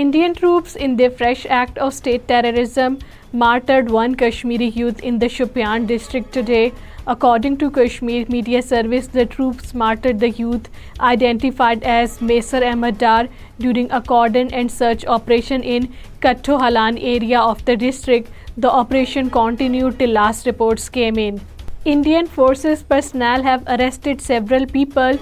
Indian troops in their fresh act of state terrorism martyred one Kashmiri youth in the Shopian district today. According to Kashmir Media Service, the troops martyred the youth identified as Mehsar Ahmad Dar during a cordon and search operation in Kathohalan area of the district. The operation continued till last reports came in. Indian forces personnel have arrested several people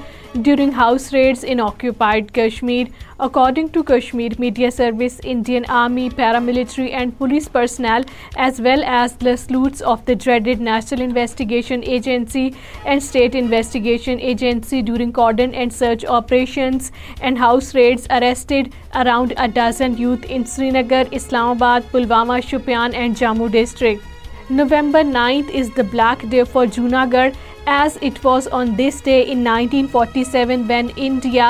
during house raids in occupied Kashmir. According to Kashmir Media Service, Indian Army, paramilitary and police personnel, as well as the sleuths of the dreaded National Investigation Agency and State Investigation Agency during cordon and search operations and house raids, arrested around a dozen youth in Srinagar, Islamabad, Pulwama, Shopian and Jammu district. November 9th is the Black Day for Junagadh, as it was on this day in 1947 when India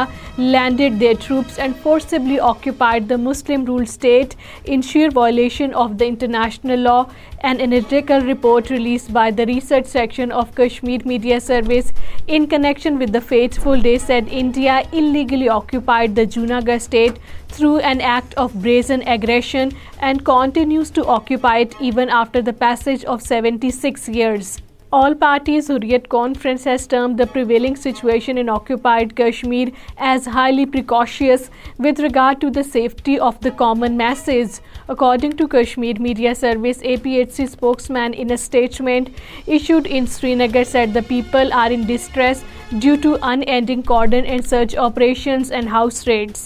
landed their troops and forcibly occupied the Muslim-ruled state in sheer violation of the international law. An analytical report released by the research section of Kashmir Media Service in connection with the fateful day said India illegally occupied the Junagadh state through an act of brazen aggression and continues to occupy it even after the passage of 76 years. All Parties Hurriyat Conference has termed the prevailing situation in occupied Kashmir as highly precarious with regard to the safety of the common masses. According to Kashmir Media Service, APHC spokesman in a statement issued in Srinagar said the people are in distress due to unending cordon and search operations and house raids.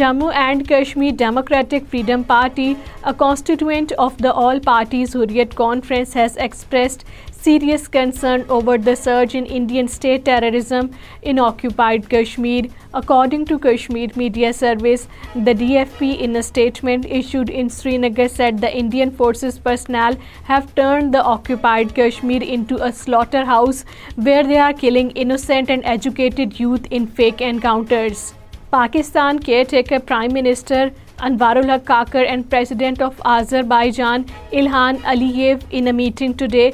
Jammu and Kashmir Democratic Freedom Party, a constituent of the All Parties Hurriyat Conference, has expressed serious concern over the surge in Indian state terrorism in occupied Kashmir. According to Kashmir Media Service, the DFP in a statement issued in Srinagar said the Indian forces personnel have turned the occupied Kashmir into a slaughterhouse where they are killing innocent and educated youth in fake encounters. Pakistan caretaker Prime Minister Anwar-ul-Haq Kakar and President of Azerbaijan Ilhan Aliyev in a meeting today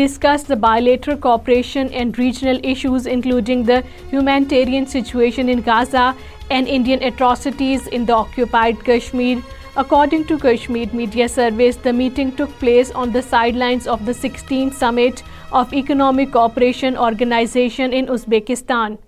discussed the bilateral cooperation and regional issues including the humanitarian situation in Gaza and Indian atrocities in the occupied Kashmir. According to Kashmir Media Service, the meeting took place on the sidelines of the 16th Summit of Economic Cooperation Organization in Uzbekistan.